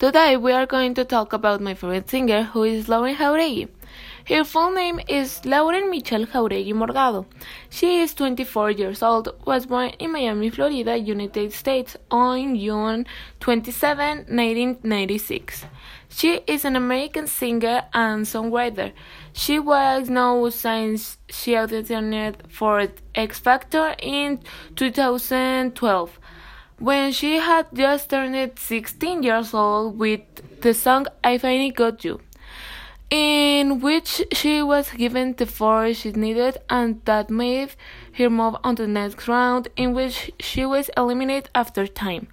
Today we are going to talk about my favorite singer, who is Lauren Jauregui. Her full name is Lauren Michelle Jauregui Morgado. She is 24 years old, was born in Miami, Florida, United States on June 27, 1996. She is an American singer and songwriter. She was known since she auditioned for X Factor in 2012, when she had just turned 16 years old with the song I Finally Got You, in which she was given the force she needed, and that made her move on to the next round, in which she was eliminated after time.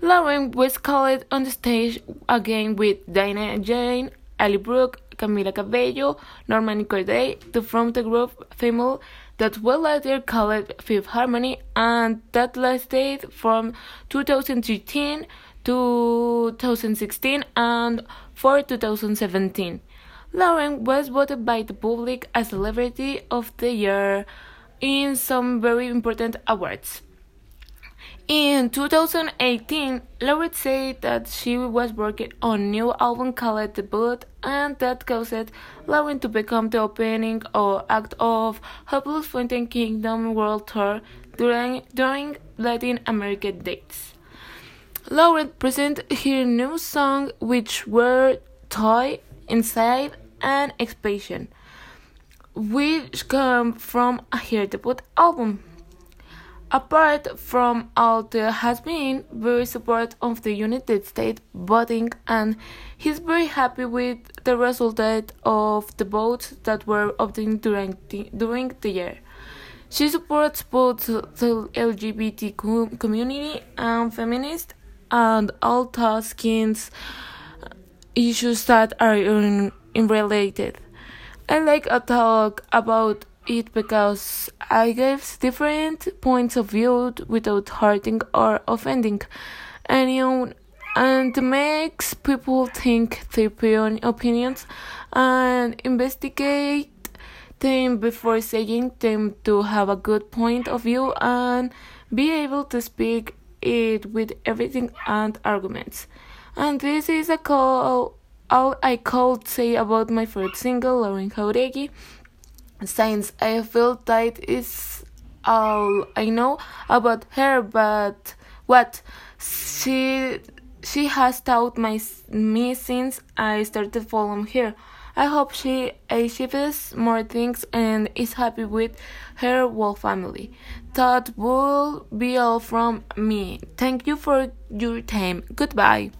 Lauren was called on the stage again with Dinah Jane, Ally Brooke, Camila Cabello, Norman Corday to form the group Female that was later called Fifth Harmony, and that lasted from 2013 to 2016 and for 2017. Lauren was voted by the public as Celebrity of the Year in some very important awards. In 2018, Lauren said that she was working on a new album called Debut, and that caused Lauren to become the opening act of Hopeless Fountain Kingdom World Tour during Latin American dates. Lauren presented her new song, which were Toy, Inside, and Expansion, which come from her debut album. Apart from all there has been very support of the United States voting, and he's very happy with the result of the votes that were obtained during the year. She supports both the LGBT community and feminists and all the skin issues that are related. I like to talk about it because I gave different points of view without hurting or offending anyone, and makes people think their opinions and investigate them before saying them, to have a good point of view and be able to speak it with everything and arguments. And this is all I could say about my first single, Lauren Jauregui, since I feel that is all I know about her, but what she has taught me since I started following her. I hope she achieves more things and is happy with her whole family. That will be all from me. Thank you for your time. Goodbye.